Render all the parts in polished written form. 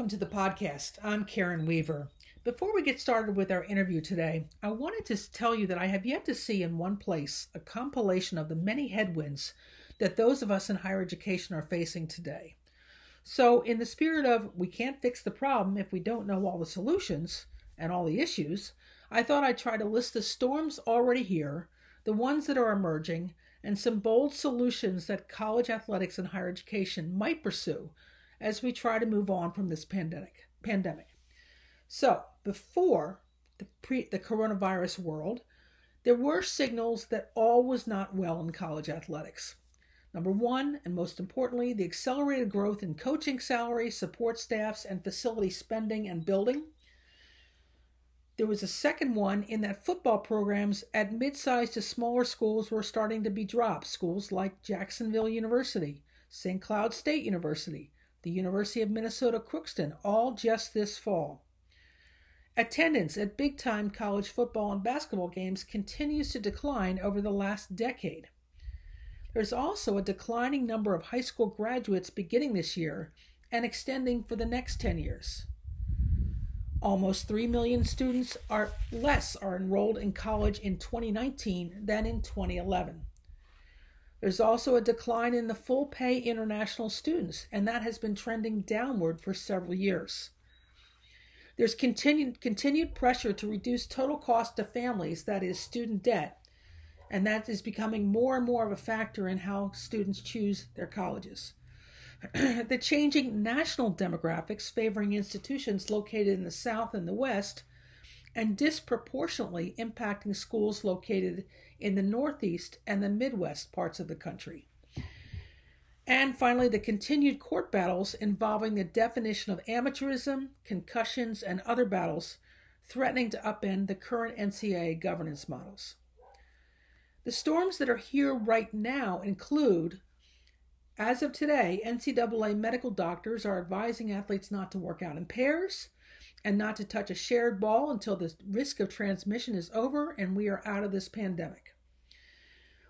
welcome to the podcast. I'm Karen Weaver. Before we get started with our interview today, I wanted to tell you that I have yet to see in one place a compilation of the many headwinds that those of us in higher education are facing today. So in the spirit of we can't fix the problem if we don't know all the solutions and all the issues, I thought I'd try to list the storms already here, the ones that are emerging, and some bold solutions that college athletics and higher education might pursue as we try to move on from this pandemic. So before the coronavirus world, there were signals that all was not well in college athletics. Number one, and most importantly, the accelerated growth in coaching salaries, support staffs, and facility spending and building. There was a second one in that football programs at mid-sized to smaller schools were starting to be dropped. Schools like Jacksonville University, St. Cloud State University, the University of Minnesota Crookston, all just this fall. Attendance at big-time college football and basketball games continues to decline over the last decade. There's also a declining number of high school graduates beginning this year and extending for the next 10 years. Almost 3 million students or less are enrolled in college in 2019 than in 2011. There's also a decline in the full-pay international students, and that has been trending downward for several years. There's continued pressure to reduce total cost to families, that is, student debt, and that is becoming more and more of a factor in how students choose their colleges. The changing national demographics favoring institutions located in the South and the West, and disproportionately impacting schools located in the Northeast and the Midwest parts of the country. And finally, the continued court battles involving the definition of amateurism, concussions, and other battles threatening to upend the current NCAA governance models. The storms that are here right now include, as of today, NCAA medical doctors are advising athletes not to work out in pairs and not to touch a shared ball until the risk of transmission is over and we are out of this pandemic.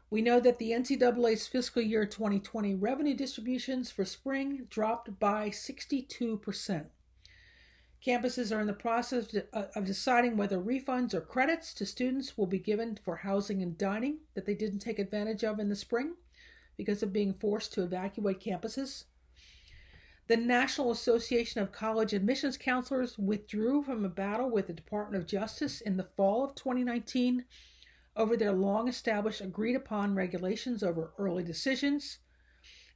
We know that the NCAA's fiscal year 2020 revenue distributions for spring dropped by 62%. Campuses are in the process of deciding whether refunds or credits to students will be given for housing and dining that they didn't take advantage of in the spring because of being forced to evacuate campuses. The National Association of College Admissions Counselors withdrew from a battle with the Department of Justice in the fall of 2019 over their long-established agreed-upon regulations over early decisions,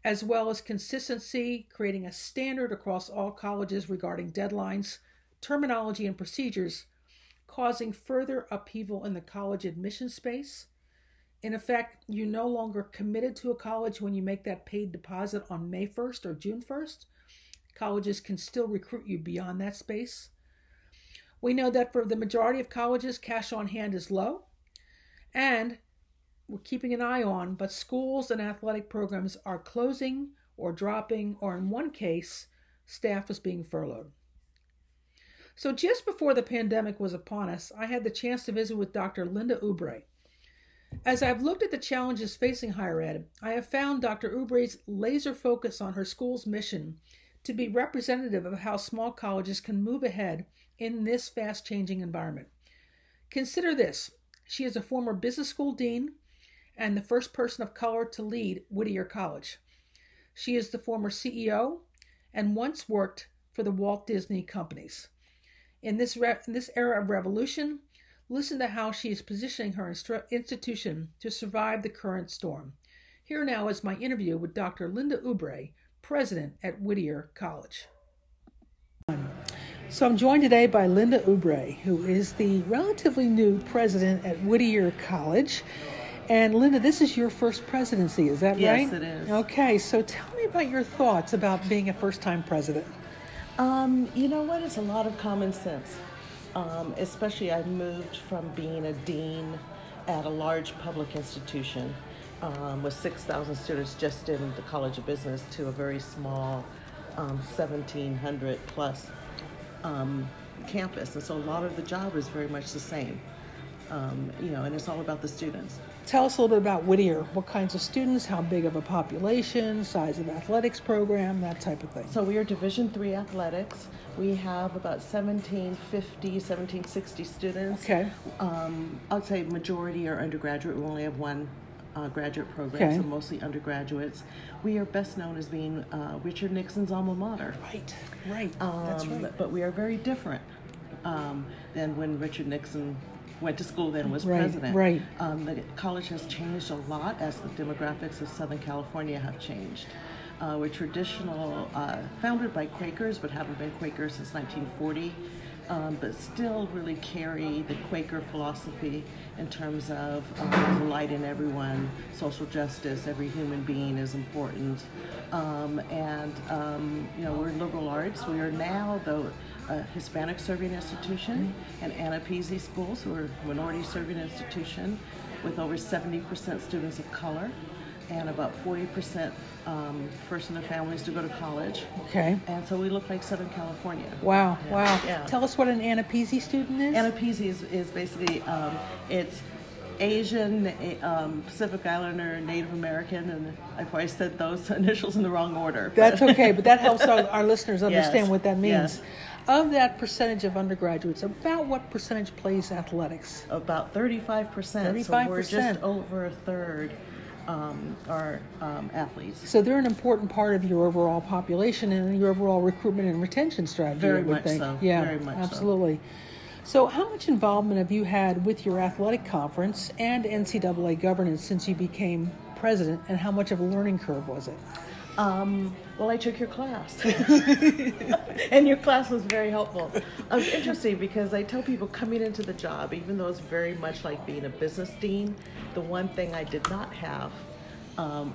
as well as consistency, creating a standard across all colleges regarding deadlines, terminology, and procedures, causing further upheaval in the college admission space. In effect, you're no longer committed to a college when you make that paid deposit on May 1st or June 1st. Colleges can still recruit you beyond that space. We know that for the majority of colleges, cash on hand is low, and we're keeping an eye on, but schools and athletic programs are closing or dropping, or in one case, staff is being furloughed. So just before the pandemic was upon us, I had the chance to visit with Dr. Linda Oubre. As I've looked at the challenges facing higher ed, I have found Dr. Oubre's laser focus on her school's mission to be representative of how small colleges can move ahead in this fast-changing environment. Consider this. She is a former business school dean and the first person of color to lead Whittier College. She is the former CEO and once worked for the Walt Disney companies. In this era of revolution, listen to how she is positioning her institution to survive the current storm. Here now is my interview with Dr. Linda Oubre, president at Whittier College. So I'm joined today by Linda Oubre, who is the relatively new president at Whittier College. And Linda, this is your first presidency, is that right? Yes, it is. Okay, so tell me about your thoughts about being a first-time president. You know what? It's a lot of common sense. Especially I moved from being a dean at a large public institution with 6,000 students just in the College of Business to a very small 1,700 plus campus. And so a lot of the job is very much the same. and it's all about the students. Tell us a little bit about Whittier. What kinds of students, how big of a population, size of athletics program, that type of thing. So we are Division III athletics. We have about 1750, 1760 students. Okay. I'd say majority are undergraduate. We only have one graduate program, okay. So mostly undergraduates. We are best known as being Richard Nixon's alma mater. Right. That's right. But we are very different than when Richard Nixon went to school then was president. Right. The college has changed a lot as the demographics of Southern California have changed. We're traditional, founded by Quakers, but haven't been Quakers since 1940, but still really carry the Quaker philosophy in terms of there's a light in everyone, social justice, every human being is important, we're liberal arts. We are now, though, a Hispanic serving institution, an AANAPISI school, so we're a minority serving institution with over 70% students of color and about 40% first in their families to go to college. Okay. And so we look like Southern California. Wow, yeah. Wow. Yeah. Tell us what an AANAPISI student is. AANAPISI is basically, it's Asian, Pacific Islander, Native American, and I probably said those initials in the wrong order. That's okay, but that helps our listeners understand what that means. Yes. Of that percentage of undergraduates, about what percentage plays athletics? About 35%. 35%. So we're just over a third are athletes. So they're an important part of your overall population and your overall recruitment and retention strategy. Very much so. Yeah, very much so. Absolutely. So how much involvement have you had with your athletic conference and NCAA governance since you became president, and how much of a learning curve was it? Well, I took your class, and your class was very helpful. It's interesting because I tell people coming into the job, even though it's very much like being a business dean, the one thing I did not have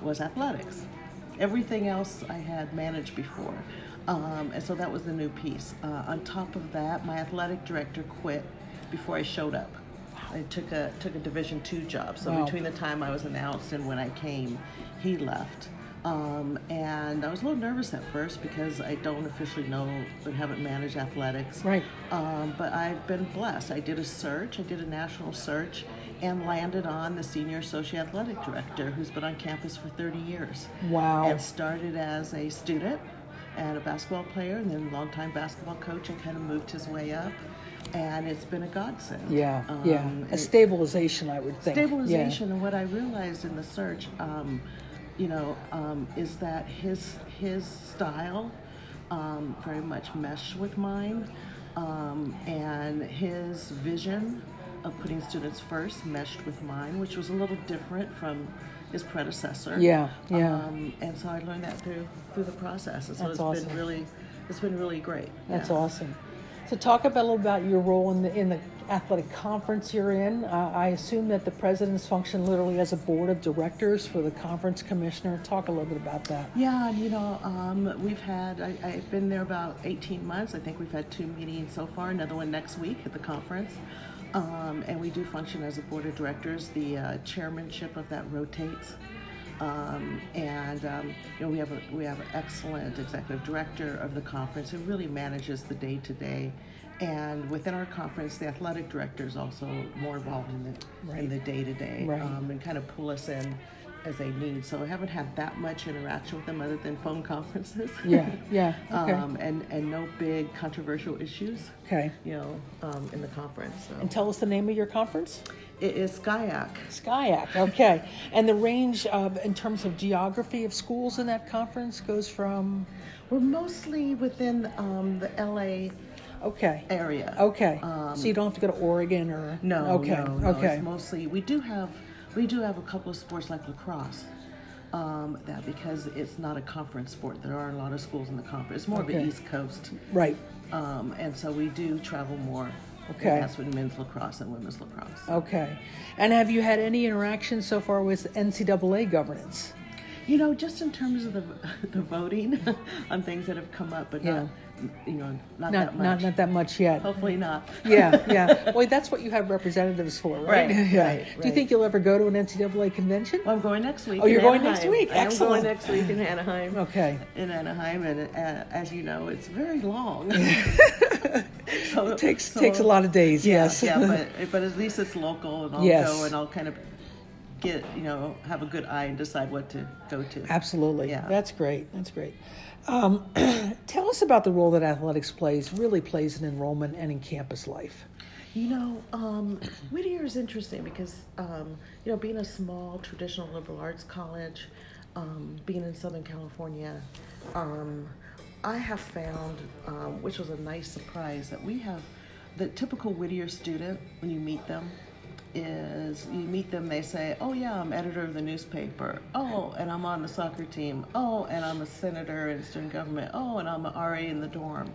was athletics. Everything else I had managed before, and so that was the new piece. On top of that, my athletic director quit before I showed up. I took a Division II job, so wow. Between the time I was announced and when I came, he left. And I was a little nervous at first because I don't officially know and haven't managed athletics. Right. But I've been blessed. I did a national search, and landed on the senior associate athletic director who's been on campus for 30 years. Wow. And started as a student and a basketball player, and then a longtime basketball coach, and kind of moved his way up. And it's been a godsend. Yeah, yeah. A stabilization, I would think. Stabilization, yeah. And what I realized in the search, is that his style very much meshed with mine, and his vision of putting students first meshed with mine, which was a little different from his predecessor. Yeah. And so I learned that through the process. And so it's been really great. That's awesome. So talk a little about your role in the athletic conference you're in. I assume that the presidents function literally as a board of directors for the conference commissioner. Talk a little bit about that. Yeah, I've been there about 18 months. I think we've had 2 meetings so far, another one next week at the conference. And we do function as a board of directors. The chairmanship of that rotates. We have an excellent executive director of the conference who really manages the day-to-day, and within our conference, the athletic director is also more involved in the day-to-day, and kind of pull us in as they need. So I haven't had that much interaction with them other than phone conferences. Yeah. Okay. And no big controversial issues. Okay. In the conference. So. And tell us the name of your conference. It is SCIAC. SCIAC. Okay. And the range of, in terms of geography of schools in that conference, goes from. We're mostly within the LA. Okay. Area. Okay. So you don't have to go to Oregon or. No. Okay. No. Okay. It's mostly we do have a couple of sports like lacrosse, that because it's not a conference sport. There are a lot of schools in the conference. It's more of an East Coast. Right. And so we do travel more. Okay. And that's with men's lacrosse and women's lacrosse. Okay. And have you had any interaction so far with NCAA governance? You know, just in terms of the voting on things that have come up, but not that much yet. Hopefully not. Well, that's what you have representatives for, right? Right. Do you think you'll ever go to an NCAA convention? Well, I'm going next week. Oh, you're going next week. Excellent. I'm going next week in Anaheim. Okay. In Anaheim, and as you know, it's very long. So, it takes a lot of days. But at least it's local, and I'll go and I'll kind of get, you know, have a good eye and decide what to go to. Absolutely. Yeah. That's great. That's great. Tell us about the role that athletics plays in enrollment and in campus life. You know, Whittier is interesting because, you know, being a small traditional liberal arts college, being in Southern California, I have found, which was a nice surprise, that we have the typical Whittier student, when you meet them, they say, oh yeah, I'm editor of the newspaper, oh, and I'm on the soccer team, oh, and I'm a senator in student government, oh, and I'm an RA in the dorm.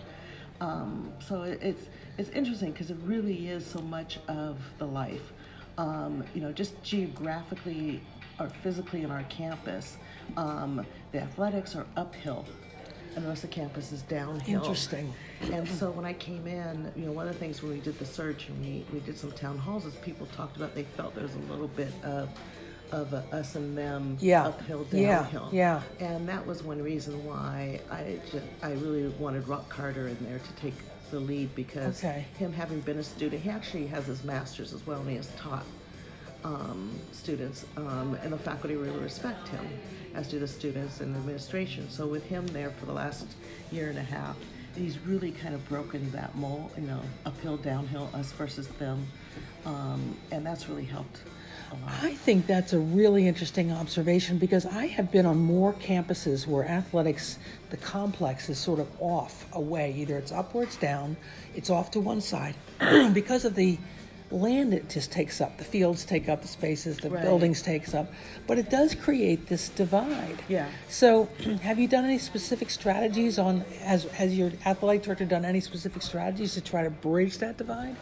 So it's interesting because it really is so much of the life, you know, just geographically or physically in our campus. The athletics are uphill and the rest of the campus is downhill. Interesting. And so when I came in, you know, one of the things when we did the search and we did some town halls is people talked about they felt there was a little bit of a us and them, uphill, downhill. Yeah. And that was one reason why I really wanted Rock Carter in there to take the lead, because him having been a student, he actually has his master's as well, and he has taught students, and the faculty really respect him, as do the students and the administration. So with him there for the last year and a half, he's really kind of broken that mold, you know, uphill, downhill, us versus them, and that's really helped a lot. I think that's a really interesting observation, because I have been on more campuses where athletics, the complex is sort of off, away, either it's up or it's down, it's off to one side, because of the land it just takes up. The fields take up the spaces, the buildings takes up, but it does create this divide. Yeah. So have you done any specific strategies on, has your athletic director done any specific strategies to try to bridge that divide?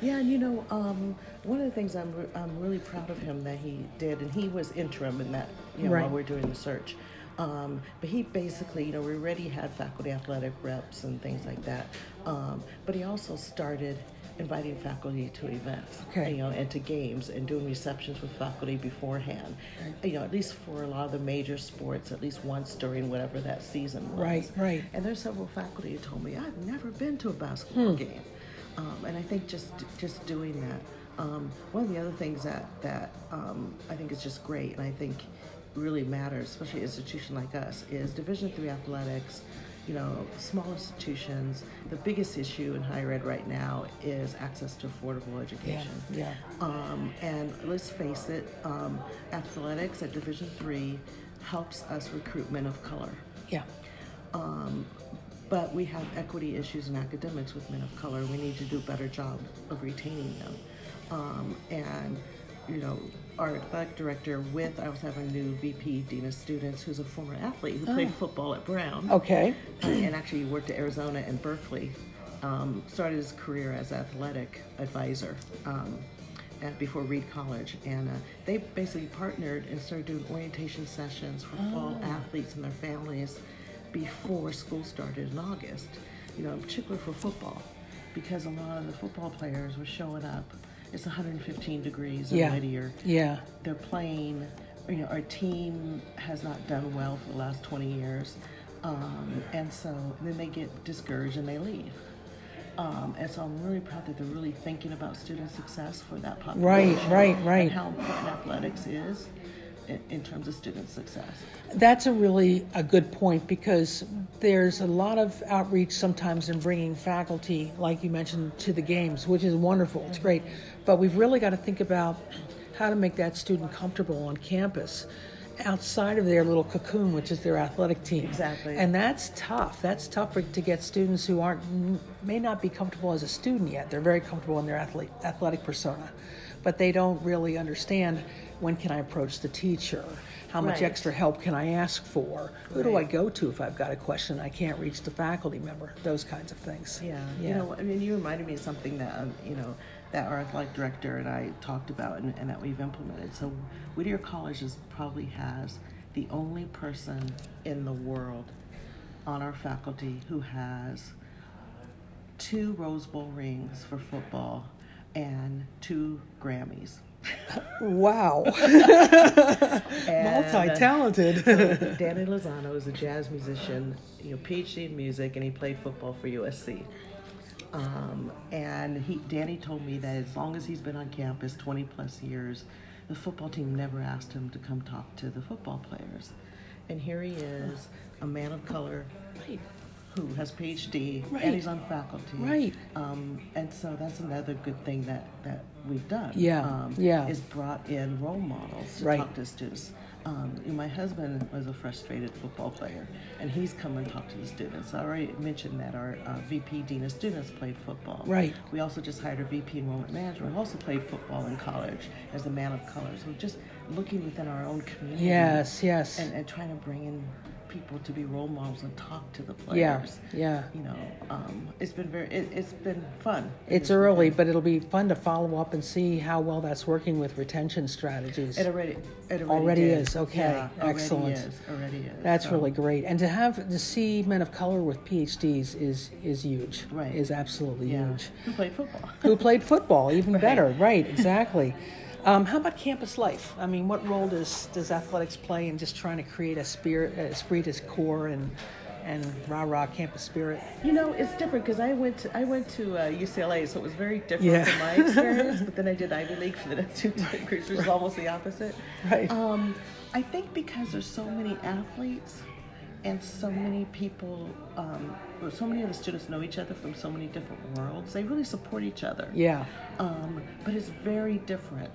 Yeah, and you know, one of the things I'm really proud of him that he did, and he was interim in that, you know, while we're doing the search. But he basically, you know, we already had faculty athletic reps and things like that. But he also started inviting faculty to events, you know, and to games, and doing receptions with faculty beforehand. You know, at least for a lot of the major sports, at least once during whatever that season was. Right. And there's several faculty who told me, I've never been to a basketball game, and I think just doing that. One of the other things that I think is just great, and I think really matters, especially an institution like us, is Division III athletics. You know, small institutions, the biggest issue in higher ed right now is access to affordable education. And let's face it, athletics at Division III helps us recruit men of color. But we have equity issues in academics with men of color. We need to do a better job of retaining them. And, you know, our athletic director I also have a new VP, Dean of Students, who's a former athlete who played football at Brown. And actually worked at Arizona and Berkeley. Started his career as athletic advisor before Reed College. And they basically partnered and started doing orientation sessions for fall athletes and their families before school started in August. You know, in particular for football, because a lot of the football players were showing up. It's 115 degrees in Whittier. They're playing. You know, our team has not done well for the last 20 years, and so then they get discouraged and they leave. And so I'm really proud that they're really thinking about student success for that population. Right. And how important athletics is in terms of student success. That's a really good point, because there's a lot of outreach sometimes in bringing faculty, like you mentioned, to the games, which is wonderful. It's great. But we've really got to think about how to make that student comfortable on campus outside of their little cocoon, which is their athletic team. Exactly. And that's tough. That's tough to get students who may not be comfortable as a student yet. They're very comfortable in their athletic persona, but they don't really understand, when can I approach the teacher? How much extra help can I ask for? Who do I go to if I've got a question I can't reach the faculty member? Those kinds of things. Yeah. You know, I mean, you reminded me of something that, you know, that our athletic director and I talked about and that we've implemented. So Whittier College probably has the only person in the world on our faculty who has 2 Rose Bowl rings for football and 2 Grammys. Wow. Multi-talented. So Danny Lozano is a jazz musician, PhD in music, and he played football for USC. And Danny told me that as long as he's been on campus, 20 plus years, the football team never asked him to come talk to the football players. And here he is, a man of color who has PhD, and he's on faculty. Right. And so that's another good thing that we've done. Yeah. Is brought in role models to talk to students. My husband was a frustrated football player, and he's come and talked to the students. I already mentioned that our VP, Dean of Students, played football. Right. We also just hired a VP, Enrollment Management, who also played football in college as a man of color. So just looking within our own community. Yes, yes. And trying to bring in people to be role models and talk to the players. Yeah, yeah. It's been it's been fun. It's early, but it'll be fun to follow up and see how well that's working with retention strategies. It already is. Okay, yeah, excellent. Already is. That's really great. And to see men of color with PhDs is huge. Right. Is absolutely huge. Who played football? Even better. Right. Exactly. How about campus life? I mean, what role does athletics play in just trying to create a spirit, esprit de corps, and rah-rah campus spirit? It's different because I went to UCLA, so it was very different from my experience. But then I did Ivy League for the next 2 degrees, which is almost the opposite. Right. I think because there's so many athletes and so many people, so many of the students know each other from so many different worlds. They really support each other. Yeah. But it's very different.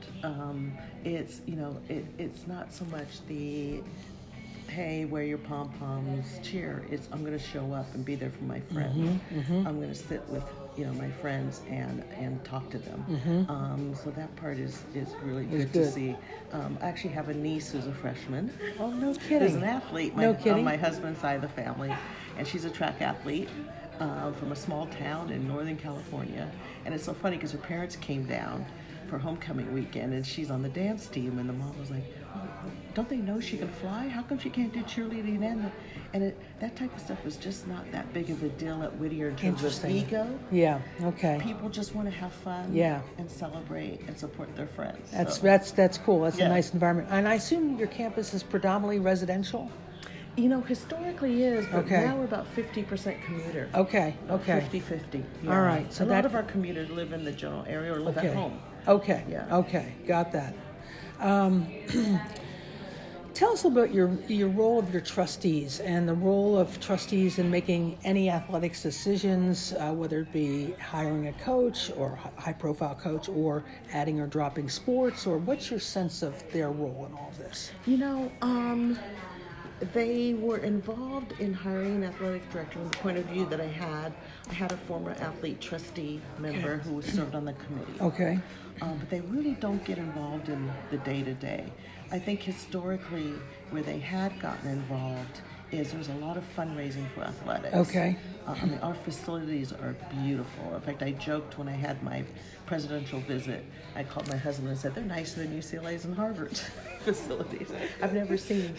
It's it's not so much the, hey, wear your pom poms cheer. It's I'm going to show up and be there for my friends. Mm-hmm, mm-hmm. I'm going to sit with my friends and talk to them. Mm-hmm. So that part is really good to see. I actually have a niece who's a freshman. Oh, no kidding. Who's an athlete. On my husband's side of the family. And she's a track athlete from a small town in Northern California. And it's so funny because her parents came down for homecoming weekend, and she's on the dance team, and the mom was like, don't they know she can fly? How come she can't do cheerleading? And that type of stuff was just not that big of a deal at Whittier in terms of ego. Yeah, okay. People just want to have fun and celebrate and support their friends. That's cool. That's a nice environment. And I assume your campus is predominantly residential? Historically is, but now we're about 50% commuter. Okay. 50-50. Yeah. All right. So a lot of our commuters live in the general area or live at home. Okay. Yeah. Okay. Got that. Tell us about your role of your trustees and the role of trustees in making any athletics decisions, whether it be hiring a coach or high-profile coach or adding or dropping sports, or what's your sense of their role in all of this? They were involved in hiring an athletic director from the point of view that I had a former athlete trustee member who served on the committee. Okay. But they really don't get involved in the day-to-day. I think historically where they had gotten involved is there's a lot of fundraising for athletics. Okay. Our facilities are beautiful. In fact, I joked when I had my presidential visit, I called my husband and said, they're nicer than UCLA's and Harvard's facilities. I've never seen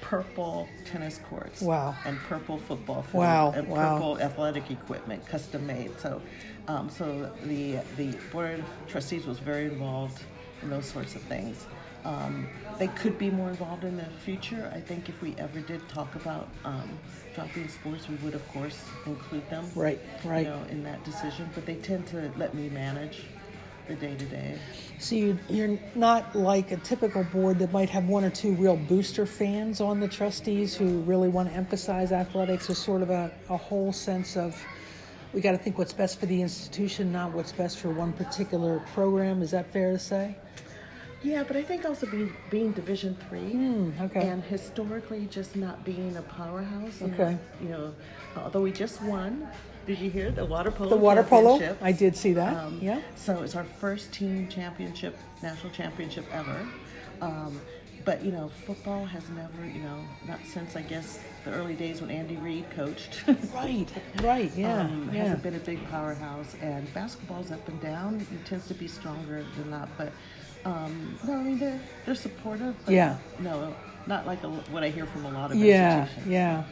purple tennis courts. Wow. And purple football field. Wow. And purple athletic equipment, custom made. So the board of trustees was very involved in those sorts of things. They could be more involved in the future. I think if we ever did talk about dropping sports, we would, of course, include them. Right. In that decision. But they tend to let me manage the day-to-day. So you're not like a typical board that might have 1 or 2 real booster fans on the trustees who really want to emphasize athletics as sort of a whole sense of, we got to think what's best for the institution, not what's best for one particular program. Is that fair to say? Yeah, but I think also being Division III and historically just not being a powerhouse. Okay. Although we just won. Did you hear the water polo? The water polo. I did see that. So it's our first team championship, national championship ever. But football has never, not since I guess the early days when Andy Reid coached. Right. Yeah. It hasn't been a big powerhouse, and basketball's up and down. It tends to be stronger than that, but they're supportive. But yeah. No, not like what I hear from a lot of institutions. Yeah,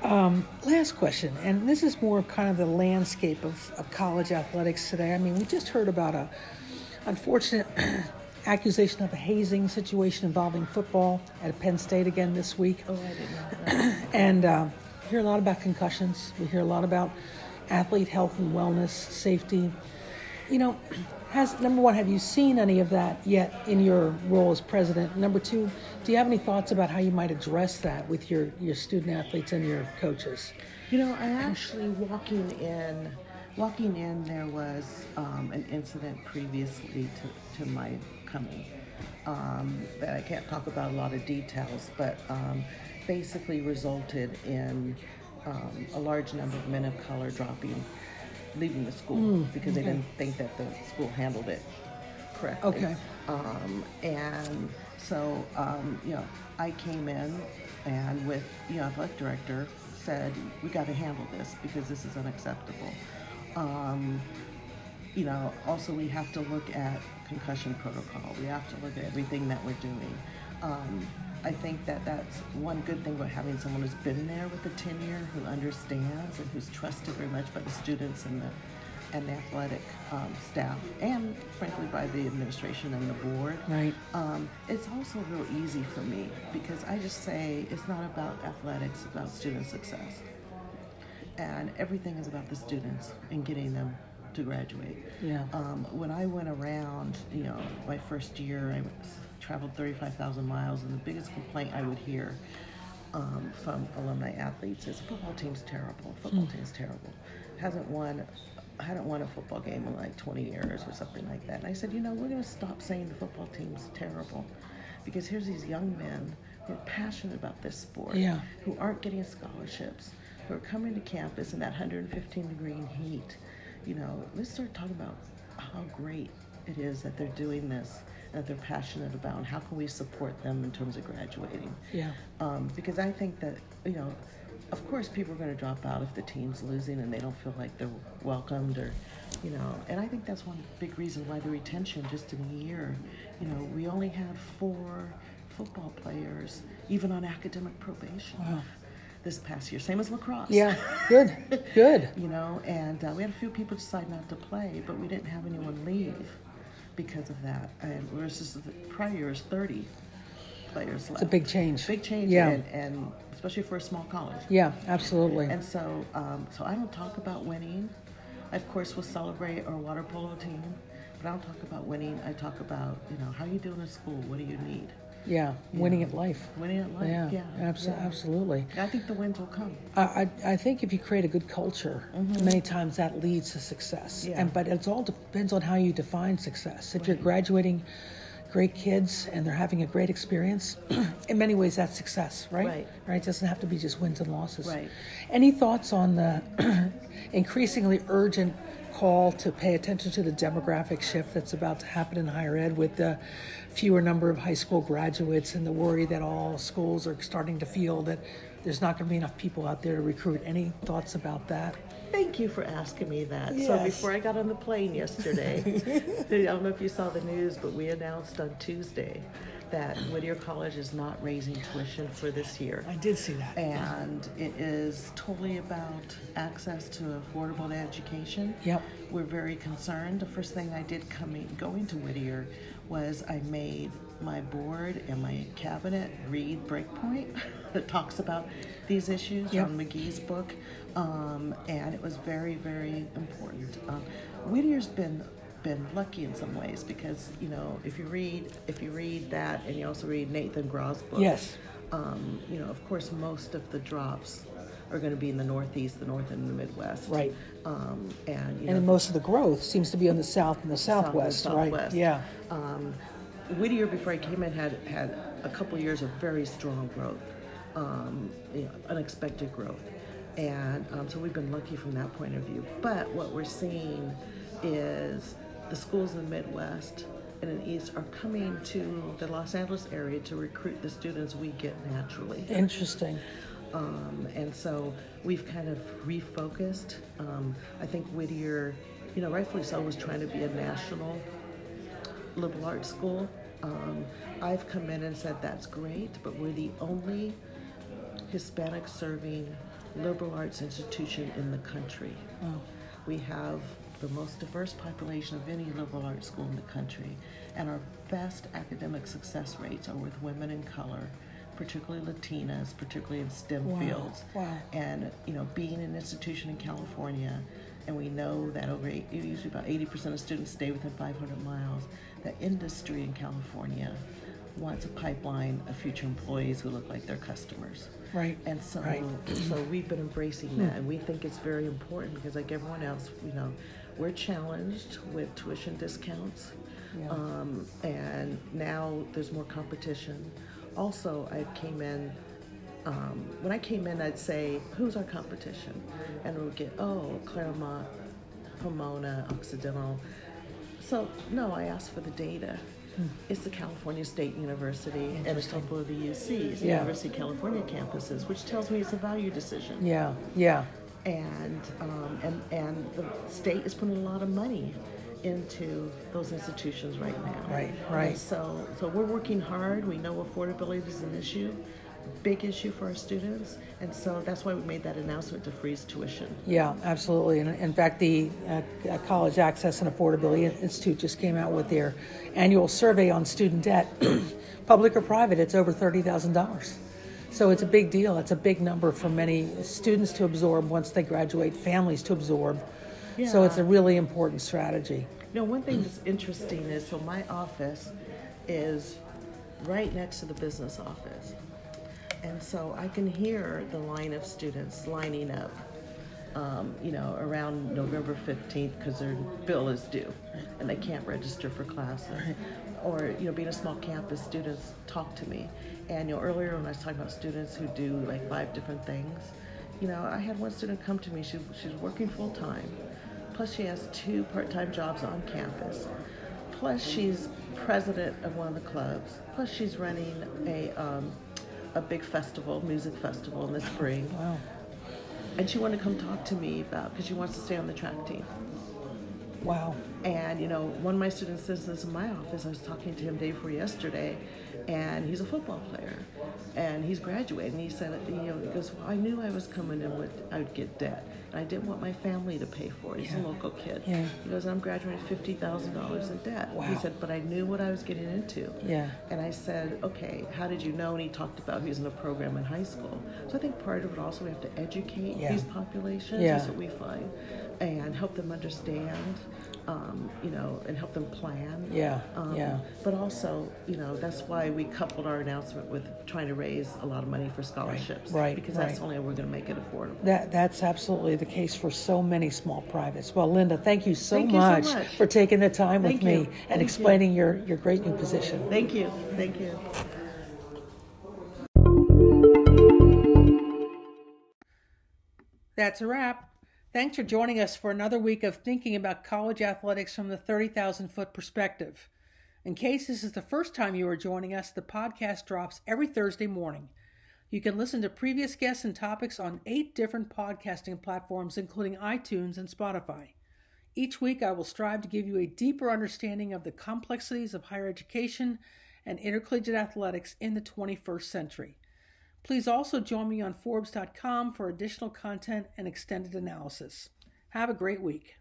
yeah. Last question, and this is more kind of the landscape of college athletics today. I mean, we just heard about a unfortunate accusation of a hazing situation involving football at Penn State again this week. Oh, I did not know. And we hear a lot about concussions. We hear a lot about athlete health and wellness, safety. You know, number one, have you seen any of that yet in your role as president? Number two, do you have any thoughts about how you might address that with your student athletes and your coaches? You know, I actually walking in, there was an incident previously to my coming that I can't talk about a lot of details, but basically resulted in a large number of men of color leaving the school because they didn't think that the school handled it correctly. Okay. And so, you know, I came in and with the athletic director said, we got to handle this because this is unacceptable. You know, also we have to look at concussion protocol. We have to look at everything that we're doing. I think that's one good thing about having someone who's been there with the tenure, who understands and who's trusted very much by the students and the athletic staff, and frankly by the administration and the board. Right. It's also real easy for me because I just say it's not about athletics, it's about student success, and everything is about the students and getting them to graduate. Yeah. When I went around, you know, my first year, I traveled 35,000 miles, and the biggest complaint I would hear from alumni athletes is football team's terrible. Football team's terrible. Hadn't won a football game in like 20 years or something like that. And I said, you know, we're going to stop saying the football team's terrible, because here's these young men who are passionate about this sport, yeah, who aren't getting scholarships, who are coming to campus in that 115-degree heat. You know, let's start talking about how great it is that they're doing this, that they're passionate about, and how can we support them in terms of graduating? Yeah. Because I think that, you know, of course people are going to drop out if the team's losing and they don't feel like they're welcomed, or, you know, and I think that's one big reason why the retention just in a year, you know, we only had 4 football players even on academic probation. Wow. This past year, same as lacrosse. Yeah, good. You know, and we had a few people decide not to play, but we didn't have anyone leave because of that. And versus the prior year's 30 players left. It's a big change. Big change, yeah, and especially for a small college. Yeah, absolutely. And so, I don't talk about winning. I, of course, will celebrate our water polo team, but I don't talk about winning. I talk about, you know, how are you doing in school? What do you need? Yeah, winning at life. Winning at life, yeah. Absolutely. I think the wins will come. I think if you create a good culture, many times that leads to success. Yeah. But it all depends on how you define success. If you're graduating great kids and they're having a great experience, in many ways that's success, right? Right. It doesn't have to be just wins and losses. Right. Any thoughts on the increasingly urgent call to pay attention to the demographic shift that's about to happen in higher ed, with the fewer number of high school graduates and the worry that all schools are starting to feel that there's not going to be enough people out there to recruit? Any thoughts about that? Thank you for asking me that. Yes. So before I got on the plane yesterday, I don't know if you saw the news, but we announced on Tuesday that Whittier College is not raising tuition for this year. I did see that. And it is totally about access to affordable education. Yep. We're very concerned. The first thing I did going to Whittier was I made my board and my cabinet read Breakpoint that talks about these issues from McGee's book. And it was very, very important. Whittier's been lucky in some ways because, you know, if you read that and you also read Nathan Graw's book, you know, of course most of the drops are going to be in the Northeast, the North, and the Midwest, right? And you know, most of the growth seems to be on the South and the Southwest, right? Yeah. Whittier, before I came in, had a couple years of very strong growth, you know, unexpected growth, and so we've been lucky from that point of view. But what we're seeing is the schools in the Midwest and in the East are coming to the Los Angeles area to recruit the students we get naturally. Interesting. And so we've kind of refocused. I think Whittier, you know, rightfully so, was trying to be a national liberal arts school. I've come in and said that's great, but we're the only Hispanic serving liberal arts institution in the country. Oh. We have the most diverse population of any liberal arts school in the country, and our best academic success rates are with women in color, particularly Latinas, particularly in STEM fields. Wow. And you know, being an institution in California, and we know that over usually about 80% of students stay within 500 miles. The industry in California wants a pipeline of future employees who look like their customers. Right. And so, so we've been embracing that, and we think it's very important because, like everyone else, you know, we're challenged with tuition discounts, and now there's more competition. Also, I came in. When I came in, I'd say, "Who's our competition?" And we'd get, "Oh, Claremont, Pomona, Occidental." So no, I asked for the data. It's the California State University and a couple of the UCs, the University of California campuses, which tells me it's a value decision. Yeah, yeah. And the state is putting a lot of money into those institutions right now. Right, right. And so we're working hard. We know affordability is an issue, big issue for our students, and so that's why we made that announcement to freeze tuition. Yeah, absolutely. And in fact, the College Access and Affordability Institute just came out with their annual survey on student debt, public or private. It's over $30,000, so it's a big deal. It's a big number for many students to absorb once they graduate, families to absorb. Yeah. So it's a really important strategy. Now, one thing that's interesting is, so my office is right next to the business office. And so I can hear the line of students lining up, you know, around November 15th because their bill is due and they can't register for classes. Or, you know, being a small campus, students talk to me. And, you know, earlier when I was talking about students who do like 5 different things, you know, I had one student come to me. She's working full time. Plus she has 2 part-time jobs on campus. Plus she's president of one of the clubs. Plus she's running a big festival, music festival in the spring. Wow. And she wanted to come talk to me about, because she wants to stay on the track team. Wow. And you know, one of my students says this in my office. I was talking to him day before yesterday, and he's a football player, and he's graduating. He said, you know, he goes, "Well, I knew I was coming in with, I would get debt, and I didn't want my family to pay for it." He's a local kid. Yeah. He goes, "I'm graduating $50,000 in debt." Wow. He said, "But I knew what I was getting into." Yeah. And I said, "Okay, how did you know?" And he talked about he was in a program in high school. So I think part of it also we have to educate these populations. Yeah. That's what we find, and help them understand. You know, and help them plan. Yeah, yeah. But also, you know, that's why we coupled our announcement with trying to raise a lot of money for scholarships. Right, because that's the only way we're going to make it affordable. That's absolutely the case for so many small privates. Well, Linda, thank you so much for taking the time with me and explaining your great new position. Thank you. Thank you. That's a wrap. Thanks for joining us for another week of thinking about college athletics from the 30,000-foot perspective. In case this is the first time you are joining us, the podcast drops every Thursday morning. You can listen to previous guests and topics on 8 different podcasting platforms, including iTunes and Spotify. Each week, I will strive to give you a deeper understanding of the complexities of higher education and intercollegiate athletics in the 21st century. Please also join me on Forbes.com for additional content and extended analysis. Have a great week.